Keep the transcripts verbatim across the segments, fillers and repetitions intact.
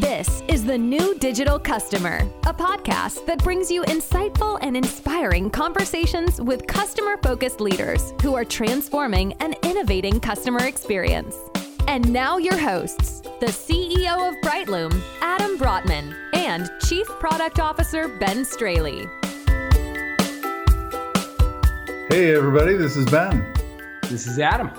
This is The New Digital Customer, a podcast that brings you insightful and inspiring conversations with customer-focused leaders who are transforming and innovating customer experience. And now your hosts, the C E O of Brightloom, Adam Brotman, and Chief Product Officer Ben Straley. Hey everybody, this is Ben. This is Adam.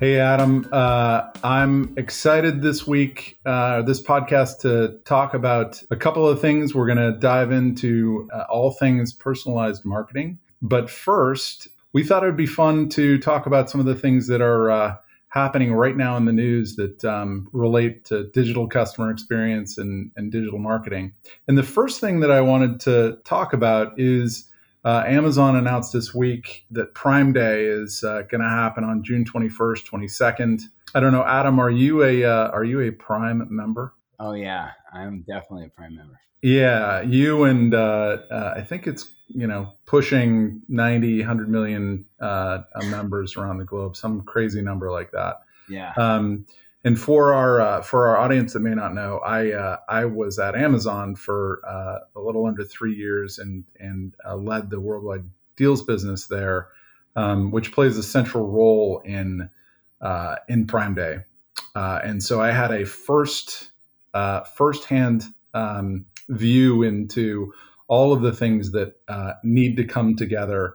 Hey, Adam. Uh, I'm excited this week, uh, this podcast, to talk about a couple of things. We're going to dive into uh, all things personalized marketing. But first, we thought it would be fun to talk about some of the things that are uh, happening right now in the news that um, relate to digital customer experience and, and digital marketing. And the first thing that I wanted to talk about is Uh, Amazon announced this week that Prime Day is uh, going to happen on June twenty-first, twenty-second. I don't know, Adam, are you a uh, are you a Prime member? Oh yeah, I'm definitely a Prime member. Yeah, you and uh, uh, I think it's you know pushing ninety, one hundred million uh, members around the globe, some crazy number like that. Yeah. Um, and for our uh, for our audience that may not know, I uh, I was at Amazon for uh, a little under three years and and uh, led the worldwide deals business there, um, which plays a central role in uh, in Prime Day, uh, and so I had a first uh, firsthand um, view into all of the things that uh, need to come together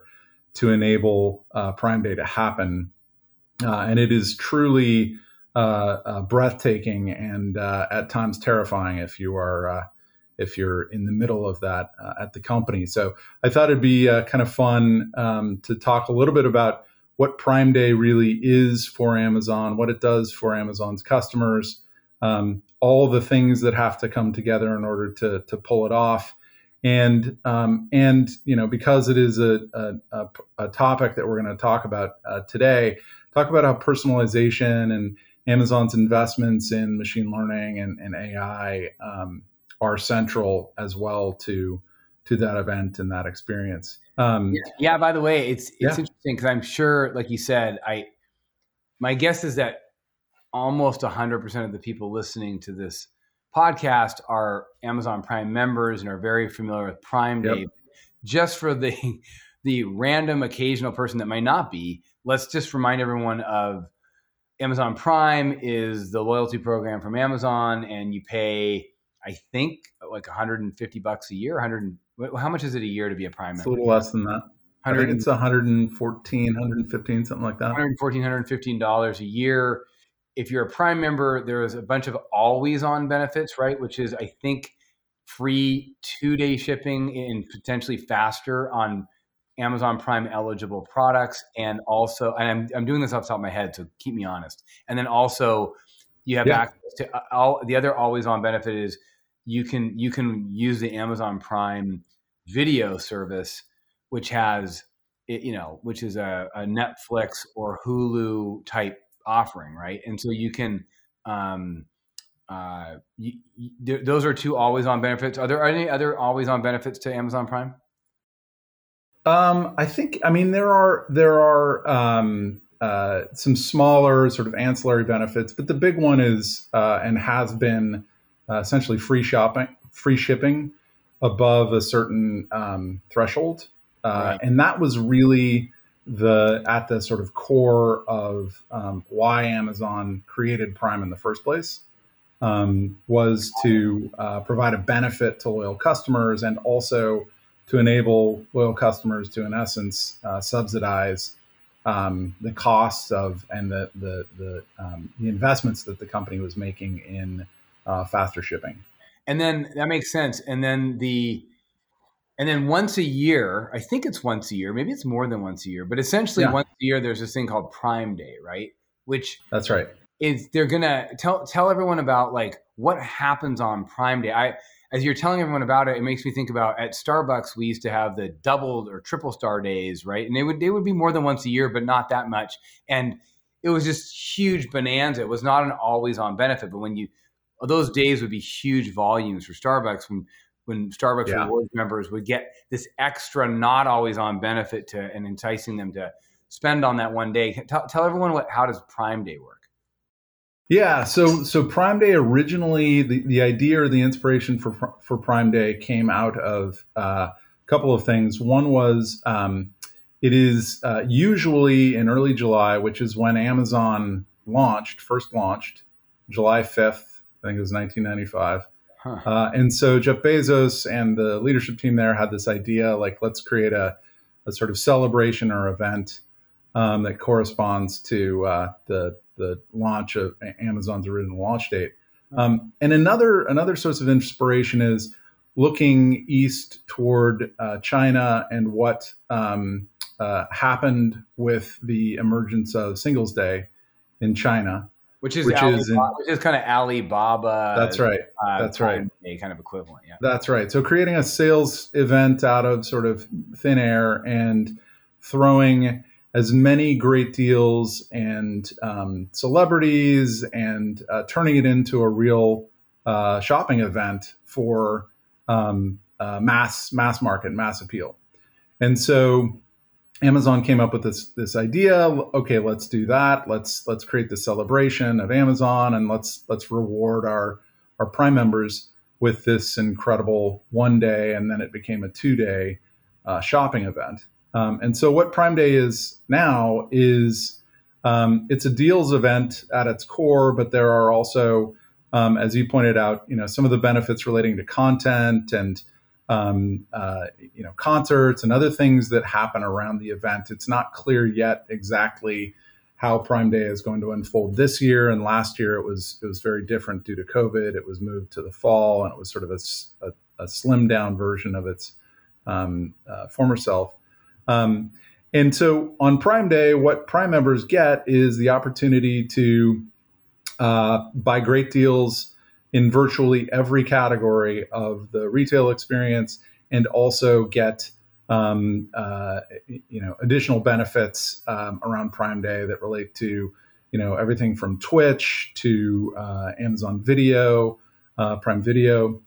to enable uh, Prime Day to happen, uh, and it is truly Uh, uh, breathtaking and uh, at times terrifying if you are uh, if you're in the middle of that uh, at the company. So I thought it'd be uh, kind of fun um, to talk a little bit about what Prime Day really is for Amazon, what it does for Amazon's customers, um, all the things that have to come together in order to to pull it off, and um, and you know because it is a a, a topic that we're going to talk about uh, today. Talk about how personalization and Amazon's investments in machine learning and, and A I um, are central as well to to that event and that experience. Um, yeah, yeah. By the way, it's it's yeah. interesting because I'm sure, like you said, I my guess is that almost one hundred percent of the people listening to this podcast are Amazon Prime members and are very familiar with Prime Day. Yep. Just for the the random occasional person that might not be, let's just remind everyone of Amazon Prime is the loyalty program from Amazon, and you pay, I think, like one hundred fifty bucks a year. one hundred How much is it a year to be a Prime member? It's a little less than that. I think it's one hundred fourteen, one hundred fifteen, something like that. one hundred fourteen, one hundred fifteen dollars a year. If you're a Prime member, there is a bunch of always-on benefits, right? Which is, I think, free two-day shipping and potentially faster on Amazon Prime eligible products, and also, and I'm I'm doing this off the top of my head, so keep me honest. And then also, you have yeah. access to all the other always on benefit is you can you can use the Amazon Prime Video service, which has it, you know, which is a, a Netflix or Hulu type offering, right? And so you can, um, uh, you, you, those are two always on benefits. Are there are any other always on benefits to Amazon Prime? Um, I think, I mean, there are there are um, uh, some smaller sort of ancillary benefits, but the big one is uh, and has been uh, essentially free shopping, free shipping above a certain um, threshold, uh, right. and that was really the at the sort of core of um, why Amazon created Prime in the first place, um, was to uh, provide a benefit to loyal customers and also to enable loyal customers to, in essence, uh, subsidize um, the costs of and the the the, um, the investments that the company was making in uh, faster shipping. And then that makes sense. And then the and then once a year, I think it's once a year, maybe it's more than once a year, but essentially yeah. once a year, there's this thing called Prime Day, right? Which that's right. Is they're gonna tell tell everyone about like what happens on Prime Day. I. As you're telling everyone about it, it makes me think about at Starbucks, we used to have the double or triple star days, right? And they would they would be more than once a year, but not that much. And it was just huge bonanza. It was not an always on benefit, but when you those days would be huge volumes for Starbucks when when Starbucks yeah. rewards members would get this extra not always on benefit to and enticing them to spend on that one day. Tell, tell everyone what how does Prime Day work? Yeah, so so Prime Day originally, the, the idea or the inspiration for for Prime Day came out of uh, a couple of things. One was um, it is uh, usually in early July, which is when Amazon launched, first launched, July fifth, I think it was nineteen ninety-five. Huh. Uh, and so Jeff Bezos and the leadership team there had this idea, like, let's create a, a sort of celebration or event um, that corresponds to uh, the the launch of Amazon's original launch date. Um, and another another source of inspiration is looking east toward uh, China and what um, uh, happened with the emergence of Singles Day in China. Which is which, Alibaba, is in, which is kind of Alibaba. That's right. Uh, that's right. A kind of equivalent. Yeah. That's right. So creating a sales event out of sort of thin air and throwing as many great deals and um, celebrities and uh, turning it into a real uh, shopping event for um, uh, mass mass market, mass appeal. And so Amazon came up with this this idea. Okay, let's do that. Let's let's create the celebration of Amazon, and let's let's reward our our Prime members with this incredible one day, and then it became a two day uh, shopping event. Um, and so, what Prime Day is now is um, it's a deals event at its core, but there are also, um, as you pointed out, you know, some of the benefits relating to content and Um, uh, you know, concerts and other things that happen around the event. It's not clear yet exactly how Prime Day is going to unfold this year. And last year, it was it was very different due to COVID. It was moved to the fall, and it was sort of a, a, a slimmed down version of its um, uh, former self. Um, and so on Prime Day, what Prime members get is the opportunity to uh, buy great deals in virtually every category of the retail experience, and also get um, uh, you know, additional benefits um, around Prime Day that relate to, you know, everything from Twitch to uh, Amazon Video, uh, Prime Video,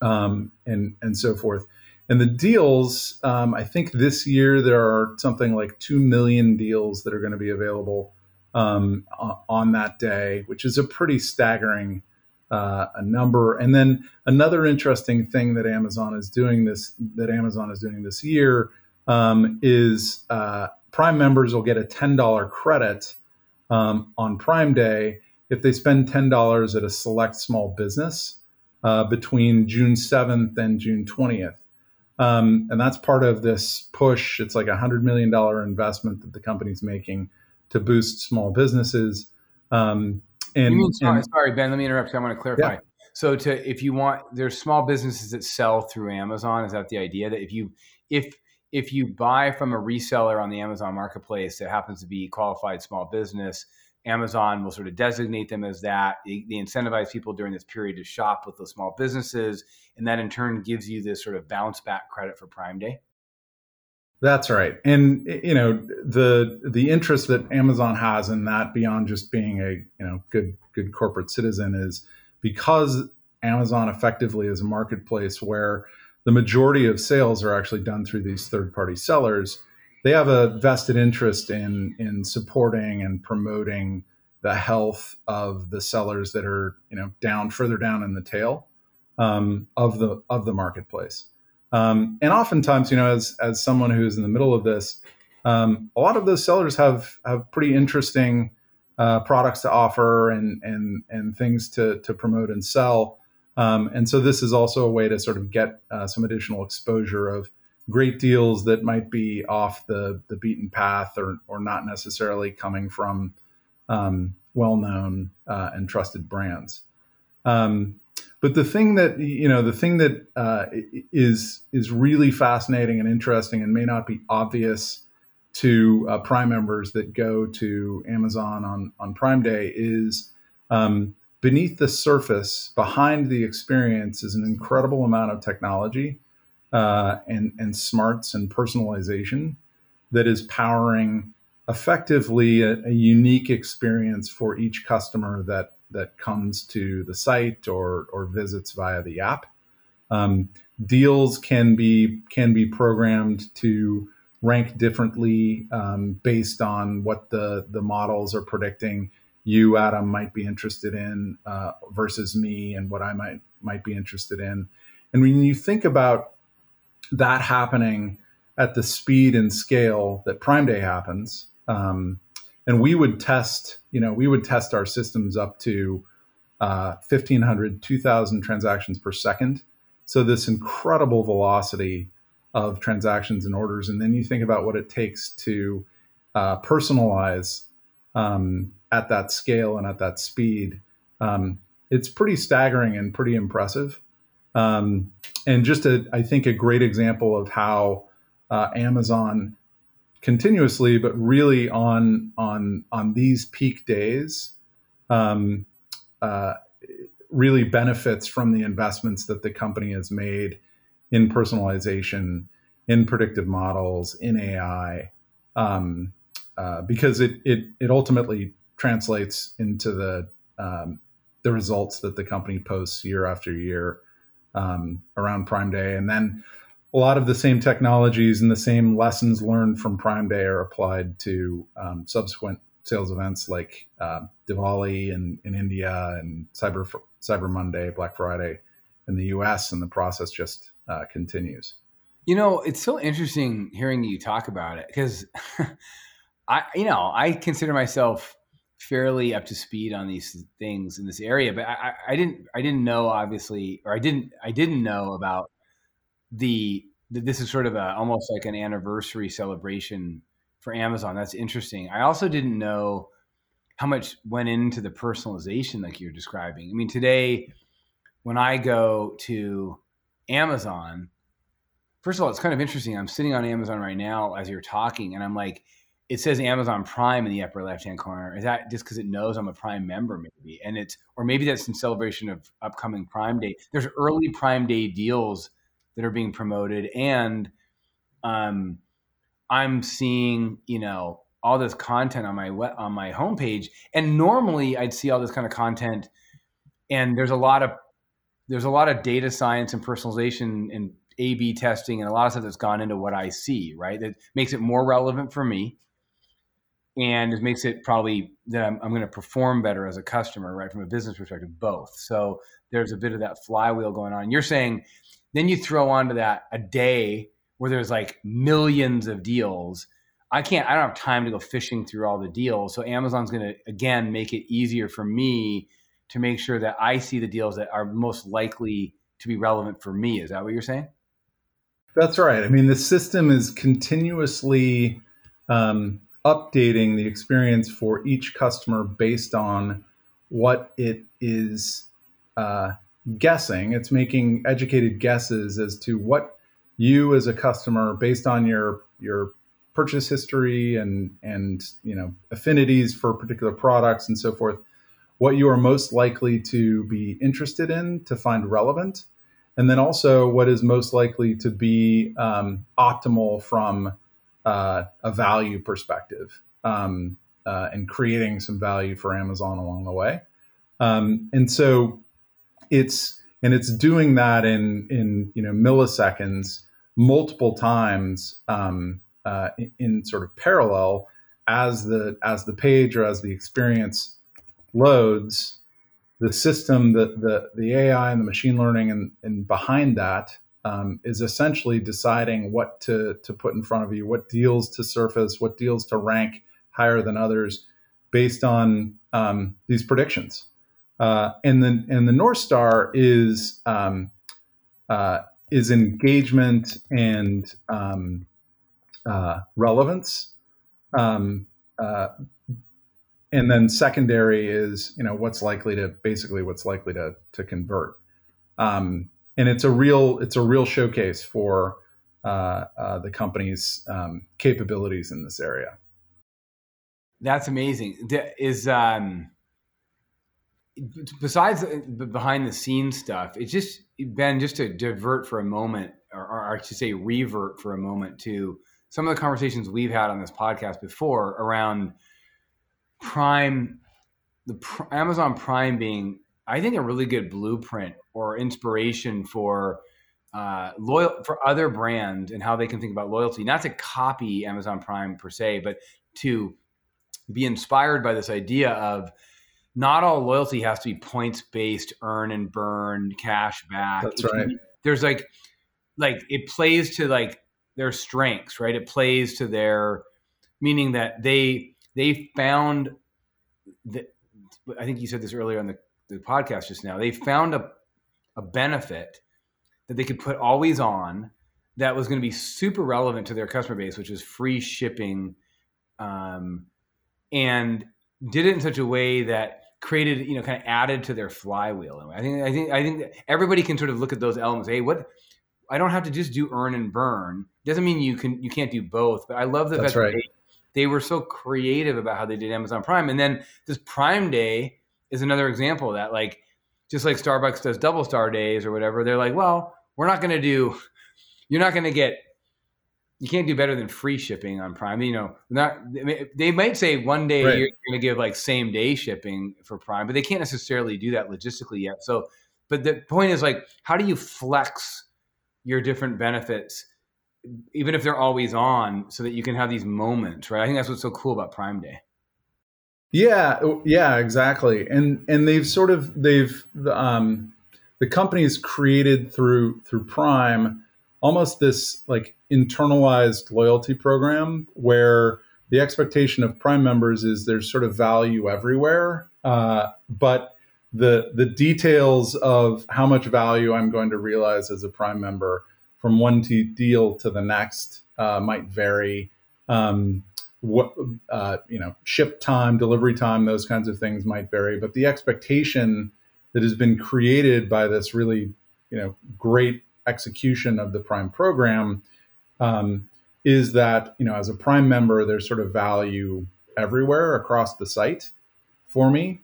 um, and and so forth. And the deals, um, I think this year there are something like two million deals that are going to be available um, on that day, which is a pretty staggering Uh, a number. And then another interesting thing that Amazon is doing this that Amazon is doing this year um, is uh, Prime members will get a ten dollars credit um, on Prime Day if they spend ten dollars at a select small business uh, between June seventh and June twentieth. Um, and that's part of this push. It's like a one hundred million dollars investment that the company's making to boost small businesses. Um, And, you mean, sorry, and, sorry, Ben, let me interrupt you. I want to clarify. Yeah. So to, if you want, there's small businesses that sell through Amazon. Is that the idea? That if you if if you buy from a reseller on the Amazon marketplace that happens to be qualified small business, Amazon will sort of designate them as that. They, they incentivize people during this period to shop with those small businesses. And that in turn gives you this sort of bounce back credit for Prime Day. That's right. And, you know, the the interest that Amazon has in that, beyond just being a, you know, good good corporate citizen, is because Amazon effectively is a marketplace where the majority of sales are actually done through these third-party sellers. They have a vested interest in in supporting and promoting the health of the sellers that are, you know, down further down in the tail um, of the of the marketplace. Um, and oftentimes, you know, as as someone who's in the middle of this, um, a lot of those sellers have have pretty interesting uh, products to offer and and and things to to promote and sell. Um, and so this is also a way to sort of get uh, some additional exposure of great deals that might be off the the beaten path or or not necessarily coming from um, well-known uh, and trusted brands. Um, But the thing that, you know, the thing that uh, is is really fascinating and interesting and may not be obvious to uh, Prime members that go to Amazon on, on Prime Day is um, beneath the surface, behind the experience, is an incredible amount of technology uh, and, and smarts and personalization that is powering effectively a, a unique experience for each customer that that comes to the site or or visits via the app. Um, deals can be can be programmed to rank differently um, based on what the the models are predicting. you, Adam, might be interested in uh, versus me and what I might might be interested in. And when you think about that happening at the speed and scale that Prime Day happens, um, and we would test, you know, we would test our systems up to uh, fifteen hundred, two thousand transactions per second. So this incredible velocity of transactions and orders. And then you think about what it takes to uh, personalize um, at that scale and at that speed. Um, it's pretty staggering and pretty impressive. Um, and just, a, I think, a great example of how uh, Amazon continuously, but really on on on these peak days, um, uh, really benefits from the investments that the company has made in personalization, in predictive models, in A I, um, uh, because it it it ultimately translates into the um, the results that the company posts year after year. Um, around Prime Day. And then a lot of the same technologies and the same lessons learned from Prime Day are applied to um, subsequent sales events like uh, Diwali in, in India and Cyber Cyber Monday, Black Friday in the U S, and the process just uh, continues. You know, it's so interesting hearing you talk about it because I, you know, I consider myself fairly up to speed on these things in this area, but I, I didn't, I didn't know obviously, or I didn't, I didn't know about the, the this is sort of a, almost like an anniversary celebration for Amazon. That's interesting. I also didn't know how much went into the personalization like you're describing. I mean, today when I go to Amazon, first of all, it's kind of interesting. I'm sitting on Amazon right now as you're talking and I'm like, it says Amazon Prime in the upper left-hand corner. Is that just because it knows I'm a Prime member maybe? And it's, or maybe that's in celebration of upcoming Prime Day. There's early Prime Day deals that are being promoted. And um, I'm seeing, you know, all this content on my, on my homepage. And normally I'd see all this kind of content and there's a lot of, there's a lot of data science and personalization and A B testing and a lot of stuff that's gone into what I see, right? That makes it more relevant for me. And it makes it probably that I'm, I'm going to perform better as a customer, right? From a business perspective, both. So there's a bit of that flywheel going on. You're saying, then you throw onto that a day where there's like millions of deals. I can't, I don't have time to go fishing through all the deals. So Amazon's going to, again, make it easier for me to make sure that I see the deals that are most likely to be relevant for me. Is that what you're saying? That's right. I mean, the system is continuously, um, updating the experience for each customer based on what it is uh, guessing. It's making educated guesses as to what you as a customer, based on your your purchase history and and you know affinities for particular products and so forth, what you are most likely to be interested in, to find relevant, and then also what is most likely to be um, optimal from Uh, a value perspective um, uh, and creating some value for Amazon along the way. Um, and so it's, and it's doing that in, in, you know, milliseconds, multiple times um, uh, in, in sort of parallel as the, as the page or as the experience loads, the system, the, the, the A I and the machine learning and, and behind that Um, is essentially deciding what to, to put in front of you, what deals to surface, what deals to rank higher than others based on um, these predictions. Uh, and then, and the North Star is, um, uh, is engagement and um, uh, relevance. Um, uh, and then secondary is, you know, what's likely to basically what's likely to, to convert. Um, And it's a real it's a real showcase for uh, uh, the company's um, capabilities in this area. That's amazing. Is um, besides the behind the scenes stuff, it's just, Ben, just to divert for a moment, or, or I should say revert for a moment to some of the conversations we've had on this podcast before around Prime, the pr- Amazon Prime being, I think, a really good blueprint or inspiration for uh, loyal for other brands and how they can think about loyalty, not to copy Amazon Prime per se, but to be inspired by this idea of not all loyalty has to be points-based, earn and burn, cash back. That's it right. Be, there's like, like it plays to like their strengths, right? It plays to their, meaning that they, they found that, I think you said this earlier on the, the podcast just now, they found a, a benefit that they could put always on that was going to be super relevant to their customer base, which is free shipping, um, and did it in such a way that created, you know, kind of added to their flywheel. I think, I think, I think everybody can sort of look at those elements. Hey, what, I don't have to just do earn and burn. Doesn't mean you can, you can't do both, but I love the fact that they, they were so creative about how they did Amazon Prime. And then this Prime Day is another example of that, like, just like Starbucks does double star days or whatever. They're like, well, we're not going to do, you're not going to get, you can't do better than free shipping on Prime. You know, not, they might say one day right. you're going to give like same day shipping for Prime, but they can't necessarily do that logistically yet. So, but the point is like, how do you flex your different benefits, even if they're always on, so that you can have these moments, right? I think that's what's so cool about Prime Day. Yeah, yeah, exactly. And and they've sort of, they've, um, the company's created through through Prime almost this like internalized loyalty program where the expectation of Prime members is there's sort of value everywhere. Uh, but the the details of how much value I'm going to realize as a Prime member from one t- deal to the next uh, might vary. Um, what, uh, you know, ship time, delivery time, those kinds of things might vary. But the expectation that has been created by this really, you know, great execution of the Prime program um, is that, you know, as a Prime member, there's sort of value everywhere across the site for me.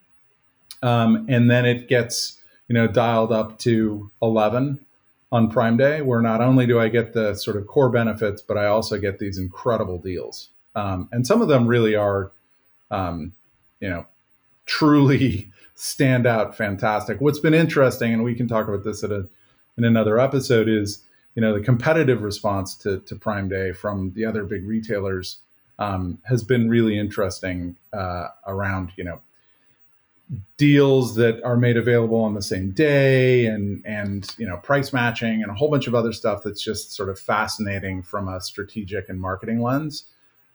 Um, and then it gets, you know, dialed up to eleven on Prime Day, where not only do I get the sort of core benefits, but I also get these incredible deals. Um, and some of them really are, um, you know, truly stand out fantastic. What's been interesting, and we can talk about this at a, in another episode, is, you know, the competitive response to, to Prime Day from the other big retailers um, has been really interesting uh, around, you know, deals that are made available on the same day and, and, you know, price matching and a whole bunch of other stuff that's just sort of fascinating from a strategic and marketing lens.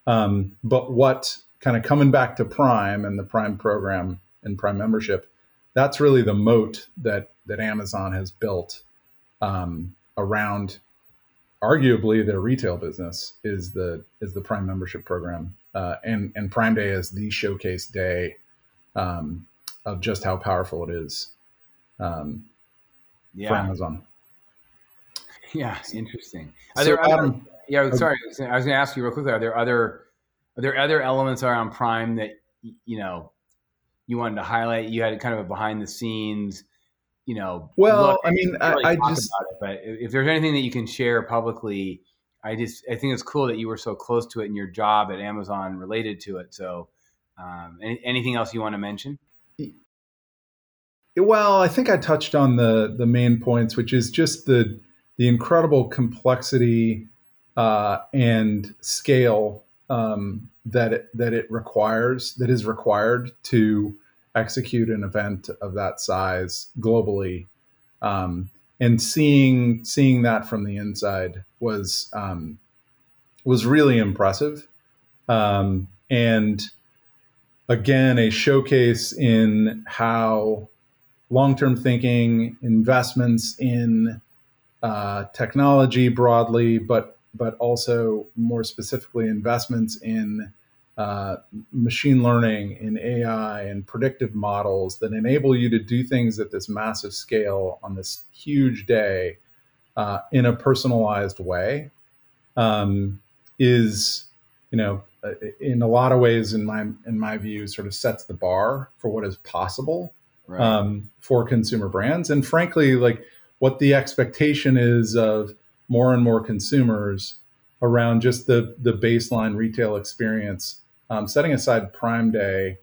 Um, but what kind of coming back to Prime and the Prime program and Prime membership, that's really the moat that, that Amazon has built um, around arguably their retail business is the, is the Prime membership program. Uh, and, and Prime Day is the showcase day um, of just how powerful it is um, yeah. for Amazon. Yeah, interesting. Are so, there other, um, yeah, sorry, I was going to ask you real quickly. Are there other, are there other elements around Prime that you know you wanted to highlight? You had kind of a behind the scenes, you know. Well, I mean, I, really I just. It, but if there's anything that you can share publicly, I just I think it's cool that you were so close to it and your job at Amazon related to it. So, um, any, anything else you want to mention? Well, I think I touched on the the main points, which is just the the incredible complexity uh, and scale um, that it, that it requires, that is required to execute an event of that size globally, um, and seeing seeing that from the inside was um, was really impressive, um, and again a showcase in how long-term thinking, investments in uh, technology broadly, but but also more specifically investments in uh, machine learning, in A I, and predictive models that enable you to do things at this massive scale on this huge day uh, in a personalized way um, is, you know, in a lot of ways, in my in my view, sort of sets the bar for what is possible. Right. Um, for consumer brands. And frankly, like what the expectation is of more and more consumers around just the, the baseline retail experience, um, setting aside Prime Day,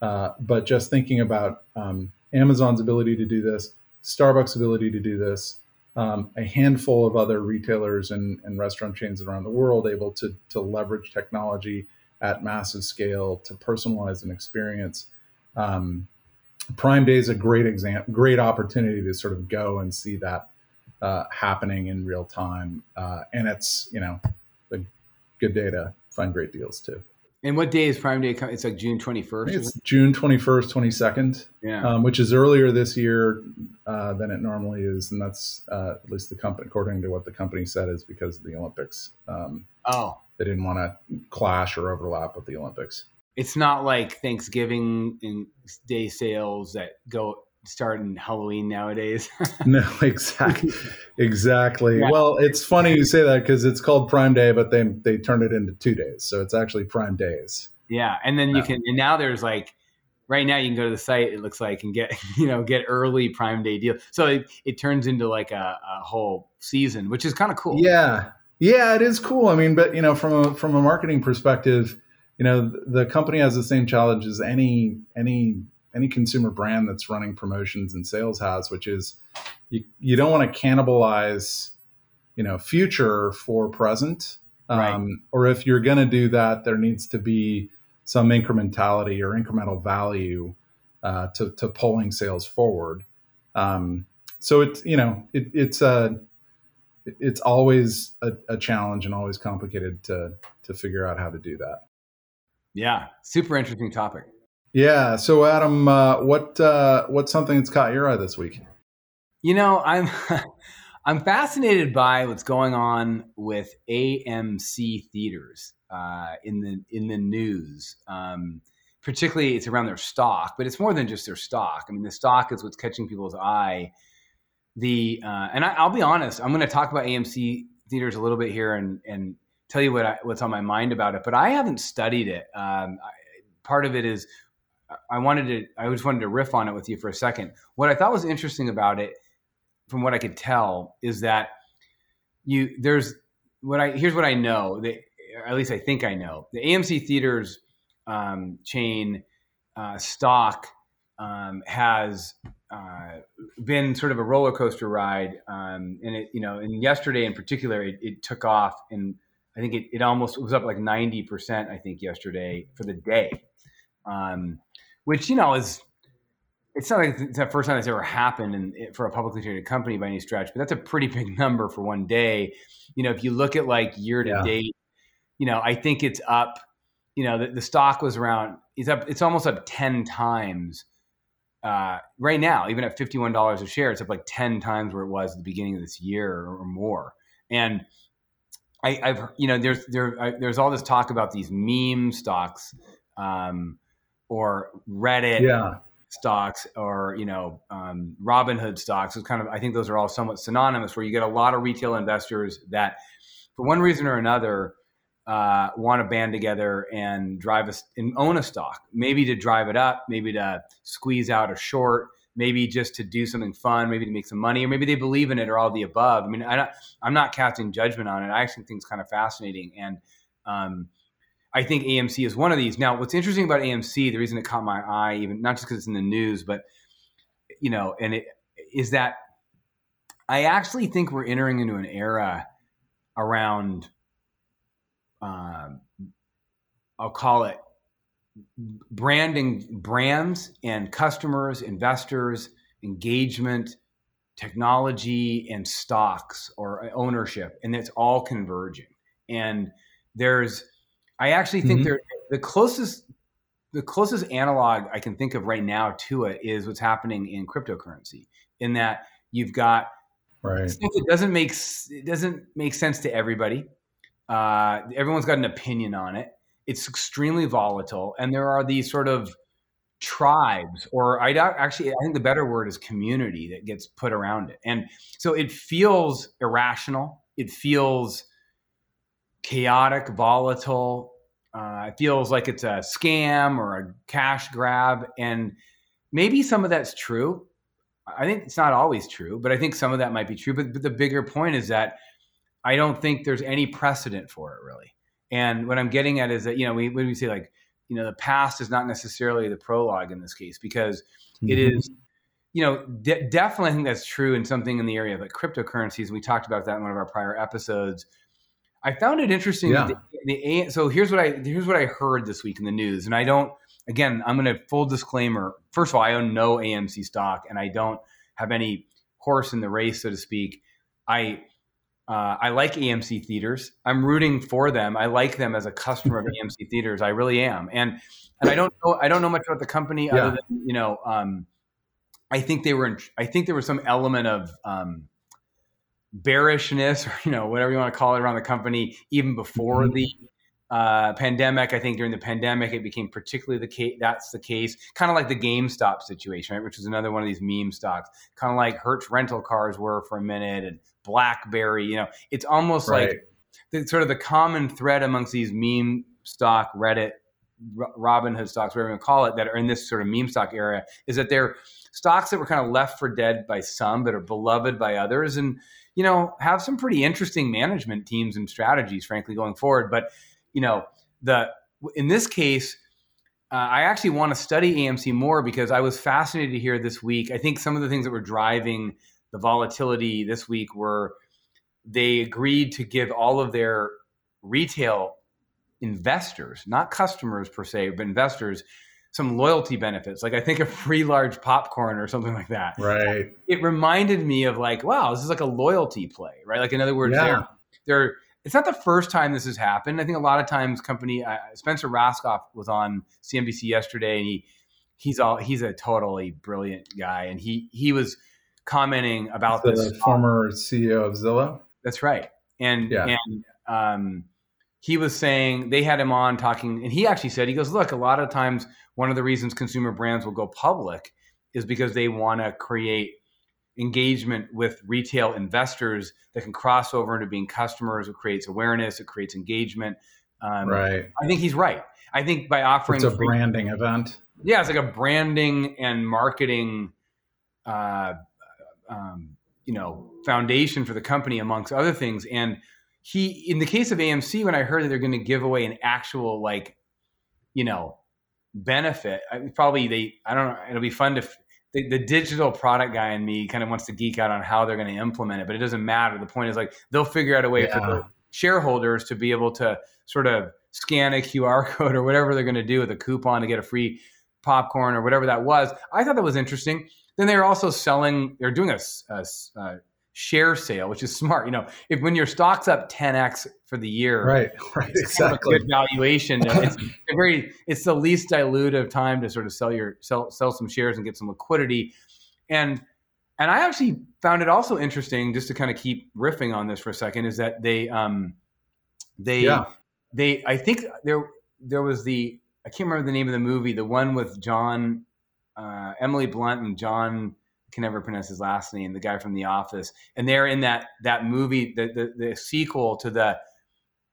uh, but just thinking about um, Amazon's ability to do this, Starbucks' ability to do this, um, a handful of other retailers and, and restaurant chains around the world able to, to leverage technology at massive scale to personalize an experience. Um, Prime Day is a great example, great opportunity to sort of go and see that uh, happening in real time. Uh, and it's, you know, a good day to find great deals too. And what day is Prime Day? It's like June twenty-first. It's June twenty-first, twenty-second, yeah. um, which is earlier this year uh, than it normally is. And that's uh, at least the company, according to what the company said, is because of the Olympics. Um, oh, they didn't want to clash or overlap with the Olympics. It's not like Thanksgiving and day sales that go start in Halloween nowadays. No, exactly. Exactly. Yeah. Well, it's funny you say that because it's called Prime Day, but they they turned it into two days. So it's actually Prime Days. Yeah. And then you can, and now there's like, right now you can go to the site, it looks like, and get, you know, get early Prime Day deal. So it, it turns into like a, a whole season, which is kind of cool. Yeah. Yeah, it is cool. I mean, but, you know, from a, from a marketing perspective, you know, the company has the same challenge as any any any consumer brand that's running promotions and sales has, which is you, you don't want to cannibalize, you know, future for present. Um, right. Or if you're going to do that, there needs to be some incrementality or incremental value uh, to, to pulling sales forward. Um, so it's, you know, it, it's a it's always a, a challenge and always complicated to to figure out how to do that. Yeah. Super interesting topic. Yeah. So Adam, uh, what, uh, what's something that's caught your eye this week? You know, I'm, I'm fascinated by what's going on with A M C Theaters, uh, in the, in the news. Um, particularly it's around their stock, but it's more than just their stock. I mean, the stock is what's catching people's eye. The, uh, and I, I'll be honest, I'm going to talk about A M C Theaters a little bit here and, and, tell you what I, what's on my mind about it, but I haven't studied it. Um, I, part of it is I wanted to, I just wanted to riff on it with you for a second. What I thought was interesting about it, from what I could tell, is that you there's what I here's what I know that, or at least I think I know, the A M C Theaters um, chain uh, stock um, has uh, been sort of a roller coaster ride, um, and it you know, and yesterday in particular, it, it took off and. I think it, it almost it was up like ninety percent, I think, yesterday for the day, um, which, you know, is it's not like it's the first time that's ever happened in, for a publicly traded company by any stretch, but that's a pretty big number for one day. You know, if you look at like year to date, yeah. you know, I think it's up, you know, the, the stock was around, it's up, it's almost up ten times uh, right now, even at fifty-one dollars a share, it's up like ten times where it was at the beginning of this year or more. And I, I've, you know, there's, there, I, there's all this talk about these meme stocks, um, or Reddit yeah. stocks or, you know, um, Robinhood stocks. It's kind of, I think those are all somewhat synonymous where you get a lot of retail investors that for one reason or another, uh, want to band together and drive a, and own a stock, maybe to drive it up, maybe to squeeze out a short, maybe just to do something fun, maybe to make some money, or maybe they believe in it, or all the above. I mean, I don't, I'm not casting judgment on it. I actually think it's kind of fascinating. And um, I think A M C is one of these. Now, what's interesting about A M C, the reason it caught my eye, even not just because it's in the news, but, you know, and it is that I actually think we're entering into an era around, uh, I'll call it, branding brands and customers, investors, engagement, technology, and stocks or ownership. And it's all converging. And there's, I actually think mm-hmm. there, the closest, the closest analog I can think of right now to it is what's happening in cryptocurrency, in that you've got, right. It doesn't make, it doesn't make sense to everybody. Uh, everyone's got an opinion on it. It's extremely volatile, and there are these sort of tribes, or I actually I think the better word is community, that gets put around it. And so it feels irrational. It feels chaotic, volatile. Uh, it feels like it's a scam or a cash grab. And maybe some of that's true. I think it's not always true, but I think some of that might be true. But, but the bigger point is that I don't think there's any precedent for it, really. And what I'm getting at is that, you know, we, when we say like, you know, the past is not necessarily the prologue in this case, because mm-hmm. it is, you know, de- definitely I think that's true in something in the area of like cryptocurrencies. And we talked about that in one of our prior episodes. I found it interesting. Yeah. That the, the, so here's what I, here's what I heard this week in the news. And I don't, I again, I'm going to full disclaimer. First of all, I own no A M C stock and I don't have any horse in the race, so to speak. I uh, I like A M C Theaters. I'm rooting for them. I like them as a customer of A M C Theaters. I really am. And and I don't know I don't know much about the company yeah. other than, you know, um, I think they were in, I think there was some element of um, bearishness or, you know, whatever you want to call it around the company even before mm-hmm. the Uh, pandemic. I think during the pandemic, it became particularly the case. That's the case, kind of like the GameStop situation, right? Which is another one of these meme stocks, kind of like Hertz rental cars were for a minute and BlackBerry, you know, it's almost right. like the, sort of the common thread amongst these meme stock, Reddit, R- Robinhood stocks, whatever you want to call it, that are in this sort of meme stock area is that they're stocks that were kind of left for dead by some, but are beloved by others. And, you know, have some pretty interesting management teams and strategies, frankly, going forward. But you know, the in this case, uh, I actually want to study A M C more because I was fascinated to hear this week. I think some of the things that were driving the volatility this week were they agreed to give all of their retail investors, not customers per se, but investors, some loyalty benefits, like I think a free large popcorn or something like that. Right. It reminded me of like, wow, this is like a loyalty play, right? Like in other words, yeah. they're, they're it's not the first time this has happened. I think a lot of times company, uh, Spencer Rascoff was on C N B C yesterday and he, he's all, he's a totally brilliant guy. And he, he was commenting about the this. Former C E O of Zillow. That's right. And, yeah. and um, he was saying they had him on talking and he actually said, he goes, look, a lot of times one of the reasons consumer brands will go public is because they want to create engagement with retail investors that can cross over into being customers. It creates awareness. It creates engagement. Um, right. I think he's right. I think by offering it's a free- branding event. Yeah. It's like a branding and marketing, uh, um, you know, foundation for the company amongst other things. And he, in the case of A M C, when I heard that they're going to give away an actual, like, you know, benefit, I, probably they, I don't know. It'll be fun to, The, the digital product guy in me kind of wants to geek out on how they're going to implement it, but it doesn't matter. The point is like, they'll figure out a way yeah. for the shareholders to be able to sort of scan a Q R code or whatever they're going to do with a coupon to get a free popcorn or whatever that was. I thought that was interesting. Then they're also selling, they're doing a, a, a share sale, which is smart. You know, if when your stock's up ten X for the year, right, right, it's exactly. Kind of a good valuation. It's a very, it's the least dilutive time to sort of sell your sell sell some shares and get some liquidity. And and I actually found it also interesting, just to kind of keep riffing on this for a second, is that they um they yeah. they I think there there was the I can't remember the name of the movie, the one with John uh, Emily Blunt and John. Can never pronounce his last name, the guy from The Office. And they're in that that movie, the the, the sequel to the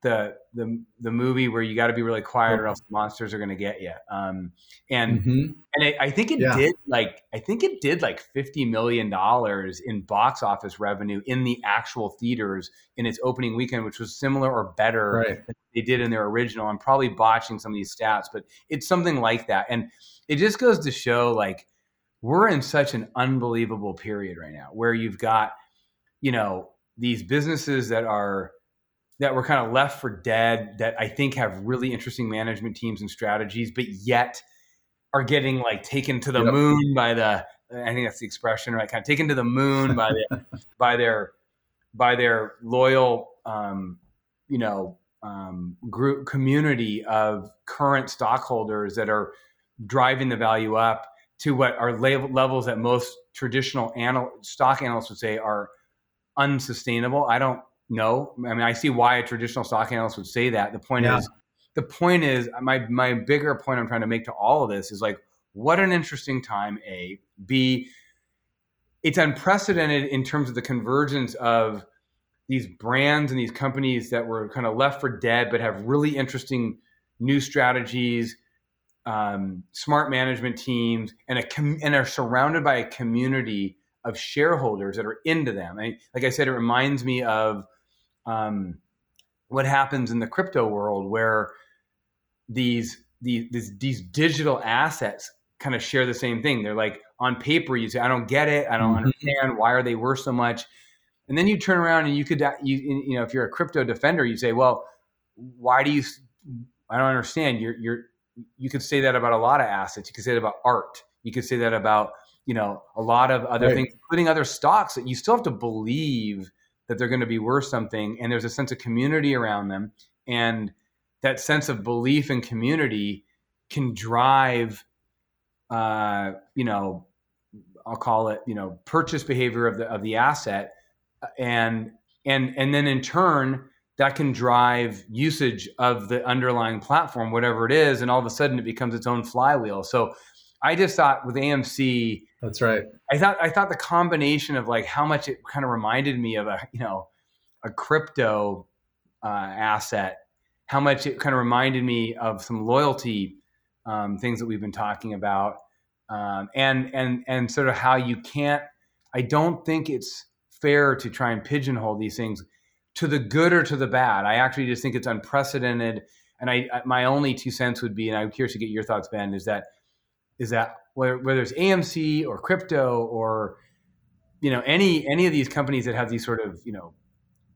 the the the movie where you got to be really quiet or else the monsters are going to get you. Um, and mm-hmm. and I, I think it yeah. did like I think it did like fifty million dollars in box office revenue in the actual theaters in its opening weekend, which was similar or better right. than they did in their original. I'm probably botching some of these stats, but it's something like that. And it just goes to show like, we're in such an unbelievable period right now where you've got, you know, these businesses that are, that were kind of left for dead, that I think have really interesting management teams and strategies, but yet are getting like taken to the yep. moon by the, I think that's the expression, right? Kind of taken to the moon by the, by their, by their loyal, um, you know, um, group community of current stockholders that are driving the value up to what are levels that most traditional anal- stock analysts would say are unsustainable. I don't know. I mean, I see why a traditional stock analyst would say that. The point yeah. is, the point is, my my bigger point I'm trying to make to all of this is like, what an interesting time, A. B, it's unprecedented in terms of the convergence of these brands and these companies that were kind of left for dead, but have really interesting new strategies, Um, smart management teams, and a com- and are surrounded by a community of shareholders that are into them. I, like I said, it reminds me of um, what happens in the crypto world, where these these these, these digital assets kind of share the same thing. They're like on paper, you say, "I don't get it. I don't mm-hmm. understand. Why are they worth so much?" And then you turn around and you could you you know if you're a crypto defender, you say, "Well, why do you? I don't understand. You're you're you could say that about a lot of assets. You could say that about art. You could say that about, you know, a lot of other right. things, including other stocks that you still have to believe that they're going to be worth something. And there's a sense of community around them. And that sense of belief and community can drive, uh, you know, I'll call it, you know, purchase behavior of the, of the asset. And, and, and then in turn, that can drive usage of the underlying platform, whatever it is. And all of a sudden it becomes its own flywheel. So I just thought with A M C, that's right. I thought, I thought the combination of like how much it kind of reminded me of a, you know, a crypto uh, asset, how much it kind of reminded me of some loyalty um, things that we've been talking about. Um, and, and, and sort of how you can't, I don't think it's fair to try and pigeonhole these things to the good or to the bad. I actually just think it's unprecedented. And I, my only two cents would be, and I'm curious to get your thoughts, Ben, is that, is that whether, whether it's A M C or crypto or, you know, any, any of these companies that have these sort of, you know,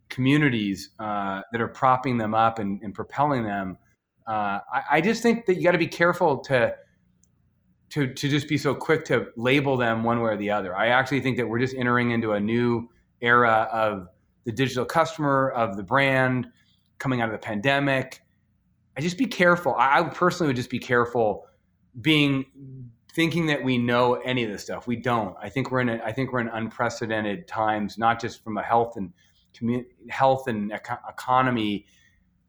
communities uh, that are propping them up and, and propelling them. Uh, I, I just think that you got to be careful to, to, to just be so quick to label them one way or the other. I actually think that we're just entering into a new era of the digital customer, of the brand coming out of the pandemic. I just be careful. I personally would just be careful being thinking that we know any of this stuff. We don't. I think we're in a, I think we're in unprecedented times, not just from a health and community, health and eco- economy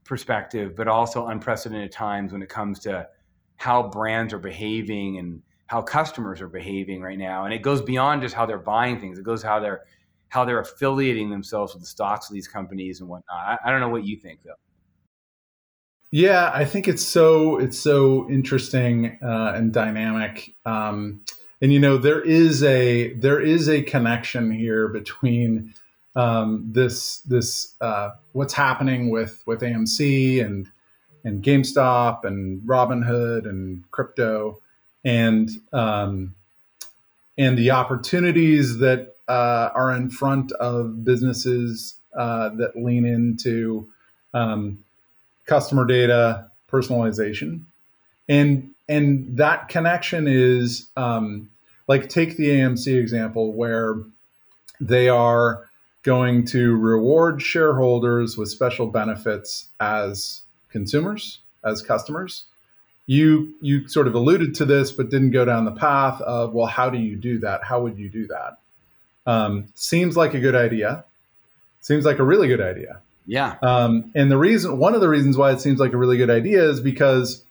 perspective, but also unprecedented times when it comes to how brands are behaving and how customers are behaving right now. And it goes beyond just how they're buying things. It goes how they're, how they're affiliating themselves with the stocks of these companies and whatnot. I, I don't know what you think though. Yeah, I think it's so, it's so interesting uh, and dynamic. Um, and, you know, there is a, there is a connection here between um, this, this uh, what's happening with, with A M C and, and GameStop and Robinhood and crypto and, um, and the opportunities that uh, are in front of businesses uh, that lean into um, customer data personalization. And, and that connection is um, like, take the A M C example where they are going to reward shareholders with special benefits as consumers, as customers. You you sort of alluded to this, but didn't go down the path of, well, how do you do that? How would you do that? Um, seems like a good idea. Seems like a really good idea. Yeah. Um, and the reason, one of the reasons why it seems like a really good idea is because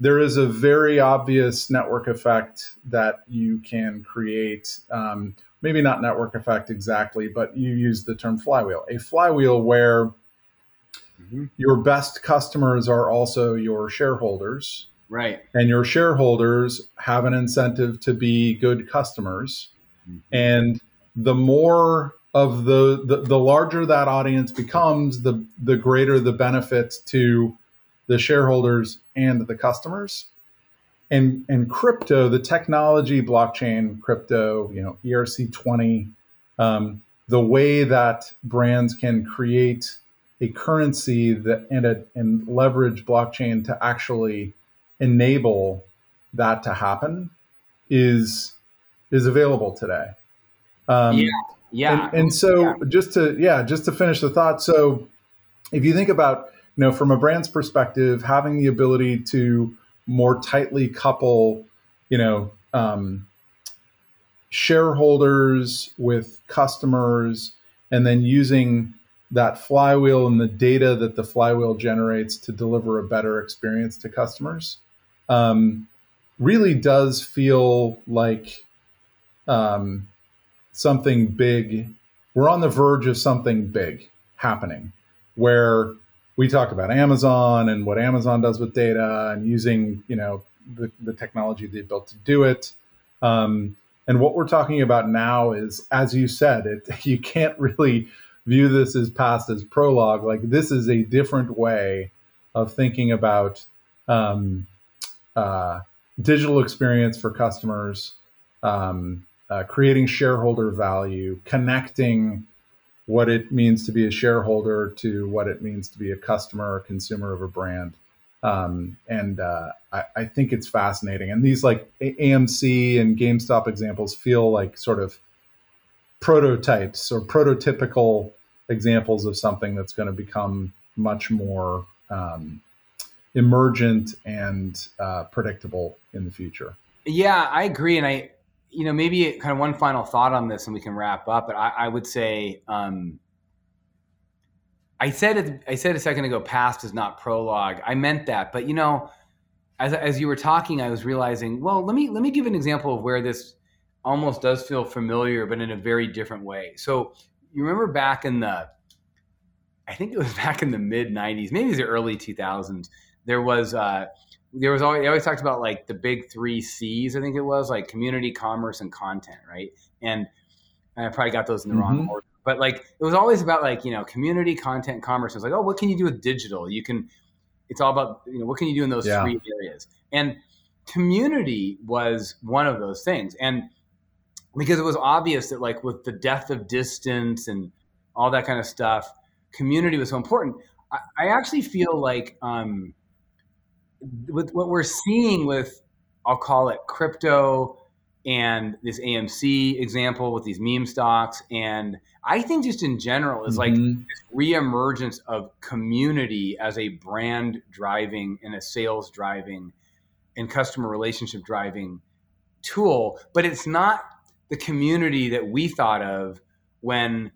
there is a very obvious network effect that you can create. Um, maybe not network effect exactly, but you use the term flywheel. A flywheel where Mm-hmm. your best customers are also your shareholders. Right. And your shareholders have an incentive to be good customers. Mm-hmm. And the more of the, the, the larger that audience becomes, the, the greater the benefit to the shareholders and the customers. And, and crypto, the technology, blockchain, crypto, you know, E R C twenty, um, the way that brands can create a currency that and, a, and leverage blockchain to actually enable that to happen is is available today. Um, yeah, yeah. And, and so yeah. just to yeah, just to finish the thought. So if you think about, you know, from a brand's perspective, having the ability to more tightly couple, you know, um, shareholders with customers, and then using that flywheel and the data that the flywheel generates to deliver a better experience to customers, um, really does feel like um, something big. We're on the verge of something big happening, where we talk about Amazon and what Amazon does with data and using, you know, the, the technology they built to do it. Um, and what we're talking about now is, as you said, it, you can't really view this as past as prologue. Like, this is a different way of thinking about um, uh, digital experience for customers, um, uh, creating shareholder value, connecting what it means to be a shareholder to what it means to be a customer or consumer of a brand. Um, and uh, I, I think it's fascinating. And these like A M C and GameStop examples feel like sort of prototypes or prototypical examples of something that's going to become much more um, emergent and uh, predictable in the future. Yeah, I agree. And I, you know, maybe kind of one final thought on this and we can wrap up. But I, I would say, um, I said it, I said a second ago, past is not prologue. I meant that. But, you know, as as you were talking, I was realizing, well, let me let me give an example of where this almost does feel familiar, but in a very different way. So you remember back in the, I think it was back in the mid nineties, maybe it was the early two thousands, there was uh, there was always, they always talked about like the big three C's, I think it was, like community, commerce, and content, right? And, and I probably got those in the mm-hmm. wrong order. But like, it was always about like, you know, community, content, commerce. It was like, oh, what can you do with digital? You can, it's all about, you know, what can you do in those yeah. three areas? And community was one of those things. And because it was obvious that like with the death of distance and all that kind of stuff, community was so important. I, I actually feel like um, with what we're seeing with, I'll call it crypto, and this A M C example with these meme stocks, and I think just in general is like mm-hmm. this reemergence of community as a brand driving and a sales driving and customer relationship driving tool. But it's not the community that we thought of when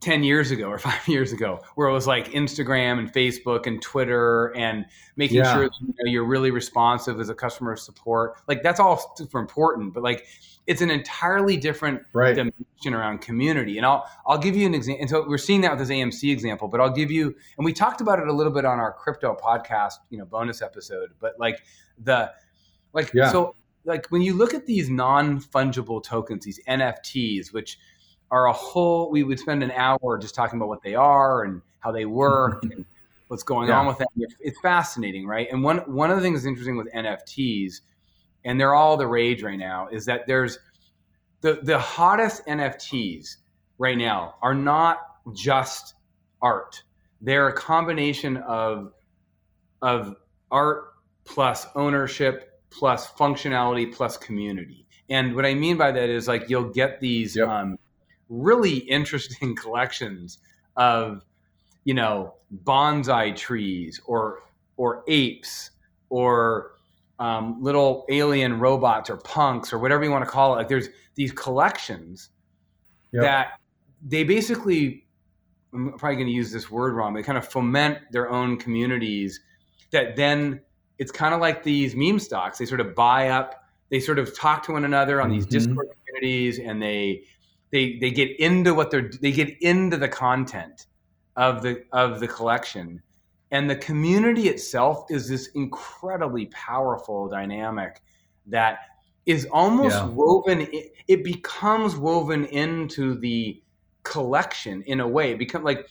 ten years ago or five years ago, where it was like Instagram and Facebook and Twitter and making yeah. sure that, you know, you're really responsive as a customer support. Like that's all super important, but like it's an entirely different right. dimension around community. And I'll, I'll give you an example. And so we're seeing that with this A M C example, but I'll give you, and we talked about it a little bit on our crypto podcast, you know, bonus episode, but like the, like, yeah. so like when you look at these non-fungible tokens, these N F Ts, which are a whole, we would spend an hour just talking about what they are and how they work and what's going yeah. on with them. It's fascinating, right? And one one of the things that's interesting with N F Ts, and they're all the rage right now, is that there's the, the hottest N F Ts right now are not just art. They're a combination of of art plus ownership plus functionality plus community. And what I mean by that is like you'll get these yep. um really interesting collections of, you know, bonsai trees or or apes or um, little alien robots or punks or whatever you want to call it. Like there's these collections yep. that they basically, I'm probably going to use this word wrong, they kind of foment their own communities that then it's kind of like these meme stocks. They sort of buy up, they sort of talk to one another on mm-hmm. these Discord communities, and they They they get into what they're they get into the content of the of the collection, and the community itself is this incredibly powerful dynamic that is almost yeah. woven. It, it becomes woven into the collection in a way. It become like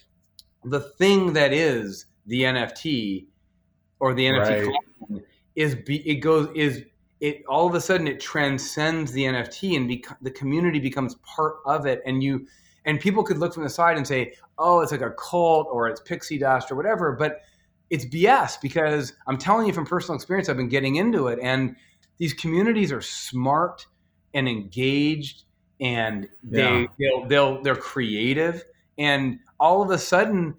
the thing that is the N F T or the N F T right. collection is be, it goes is. It all of a sudden it transcends the N F T and bec- the community becomes part of it. And you, and people could look from the side and say, oh, it's like a cult or it's pixie dust or whatever, but it's B S, because I'm telling you from personal experience, I've been getting into it, and these communities are smart and engaged, and they, yeah. they'll, they'll, they're creative. And all of a sudden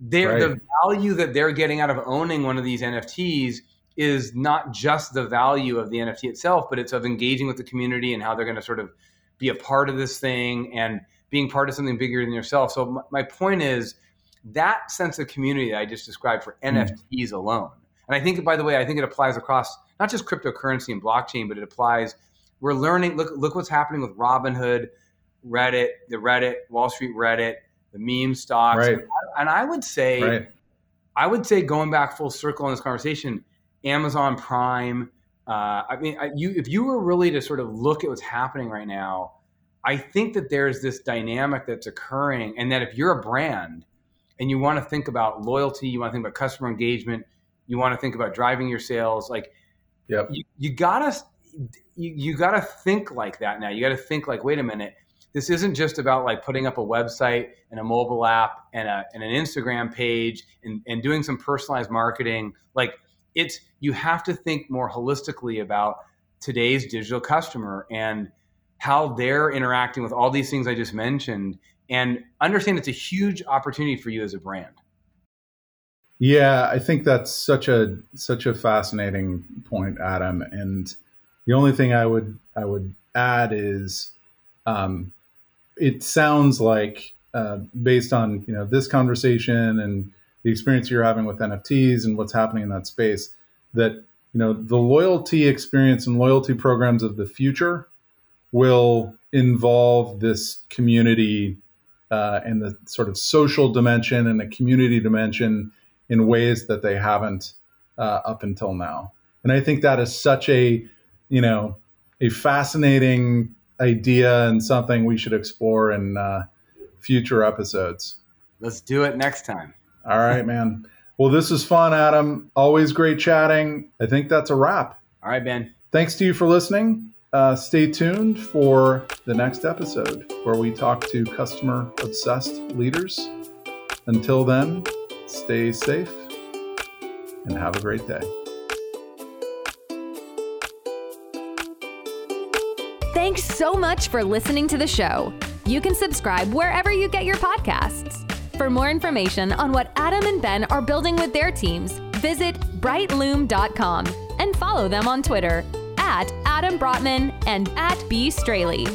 they're right. the value that they're getting out of owning one of these N F Ts is not just the value of the N F T itself, but it's of engaging with the community and how they're going to sort of be a part of this thing and being part of something bigger than yourself. So my point is that sense of community that I just described for mm. N F Ts alone. And I think, by the way, I think it applies across not just cryptocurrency and blockchain, but it applies, we're learning, look, look what's happening with Robinhood, Reddit, the Reddit, Wall Street Reddit, the meme stocks. Right. And, I, and I would say, right. I would say going back full circle in this conversation, Amazon Prime. Uh, I mean, I, you, if you were really to sort of look at what's happening right now, I think that there's this dynamic that's occurring, and that if you're a brand and you want to think about loyalty, you want to think about customer engagement, you want to think about driving your sales, like yep. you, you gotta, you, you gotta think like that now. You gotta think like, wait a minute, this isn't just about like putting up a website and a mobile app and a and an Instagram page and, and doing some personalized marketing, like. it's, you have to think more holistically about today's digital customer and how they're interacting with all these things I just mentioned, and understand it's a huge opportunity for you as a brand. Yeah, I think that's such a such a fascinating point, Adam. And the only thing I would I would add is, um, it sounds like uh, based on you know this conversation and the experience you're having with N F Ts and what's happening in that space, that you know the loyalty experience and loyalty programs of the future will involve this community uh, and the sort of social dimension and the community dimension in ways that they haven't uh, up until now. And I think that is such a, you know, a fascinating idea and something we should explore in uh, future episodes. Let's do it next time. All right, man. Well, this was fun, Adam. Always great chatting. I think that's a wrap. All right, Ben. Thanks to you for listening. Uh, stay tuned for the next episode where we talk to customer-obsessed leaders. Until then, stay safe and have a great day. Thanks so much for listening to the show. You can subscribe wherever you get your podcasts. For more information on what Adam and Ben are building with their teams, visit brightloom dot com and follow them on Twitter at Adam Brotman and at B Straley.